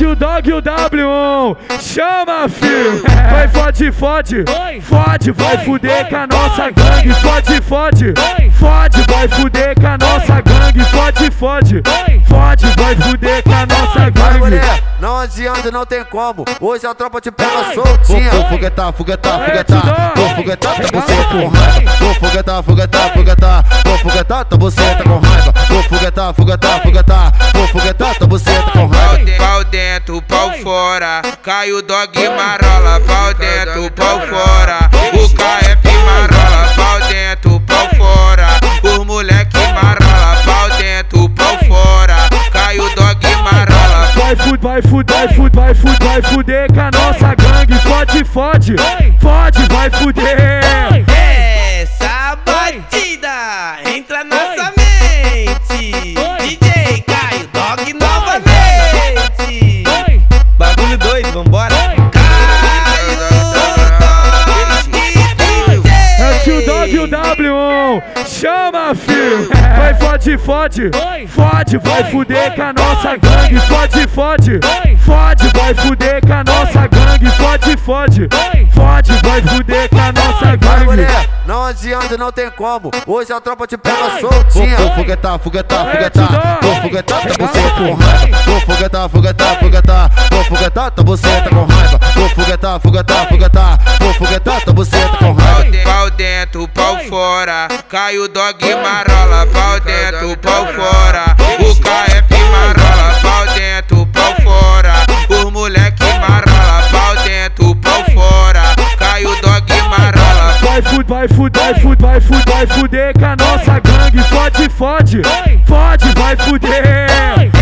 Mete o dog e o W1. Chama, filho. Vai, fode, fode. Fode, vai fuder com a nossa gangue. Fode, fode. Fode, vai fuder com a nossa gangue. Fode, fode. Fode, vai fuder com a nossa gangue. Não adianta, não tem como. Hoje a tropa te pega soltinha. Vou foguetar, foguetar, foguetar. Vou foguetar, tá você com raiva. Vou foguetar, foguetar, foguetar. Vou foguetar, tá você tá com raiva. Vou foguetar, foguetar, foguetar. Vou foguetar, tá você tá com raiva. Pau dentro, pau fora. Cai o dog e marola. Pau dentro, pau fora. O KF marola. Pau dentro, pau fora. Os moleque marola. Pau dentro, pau fora. Cai o dog e marola. Vai fuder, vai fuder, vai fuder, vai fuder, vai fuder com a nossa gangue. Fode, fode. Fode, vai fuder. Essa batida entra na sua mente. DJ Caio Dog novamente. Bagulho doido, vambora. Caio Dog DJ. É o Dog e o W1. Chama, filho. Vai fode, fode. Fode, vai fuder com a nossa gangue. Fode, fode. Fode, vai fuder com a nossa gangue. Fode, fode. Fode, vai fuder com a nossa gangue. Não adianta, não tem como. Hoje a tropa te pega soltinha. Vou foguetar, foguetar, foguetar. Vou foguetar, tá você com raiva. Vou foguetar, foguetar, foguetar. Vou foguetar, tá você tá com raiva. Vou foguetar, foguetar, foguetar. Vou foguetar, tá você tá com raiva. Pau dentro, pau fora. Cai o dog e marola. Pau dentro, pau fora. O KF marola. Pau dentro, pau fora. Os moleque marola. Pau dentro, pau fora. Cai o dog e marola. Vai fuder, vai fuder, vai fuder, vai fuder, vai fuder com a nossa gangue. Fode, fode. Fode, vai fuder.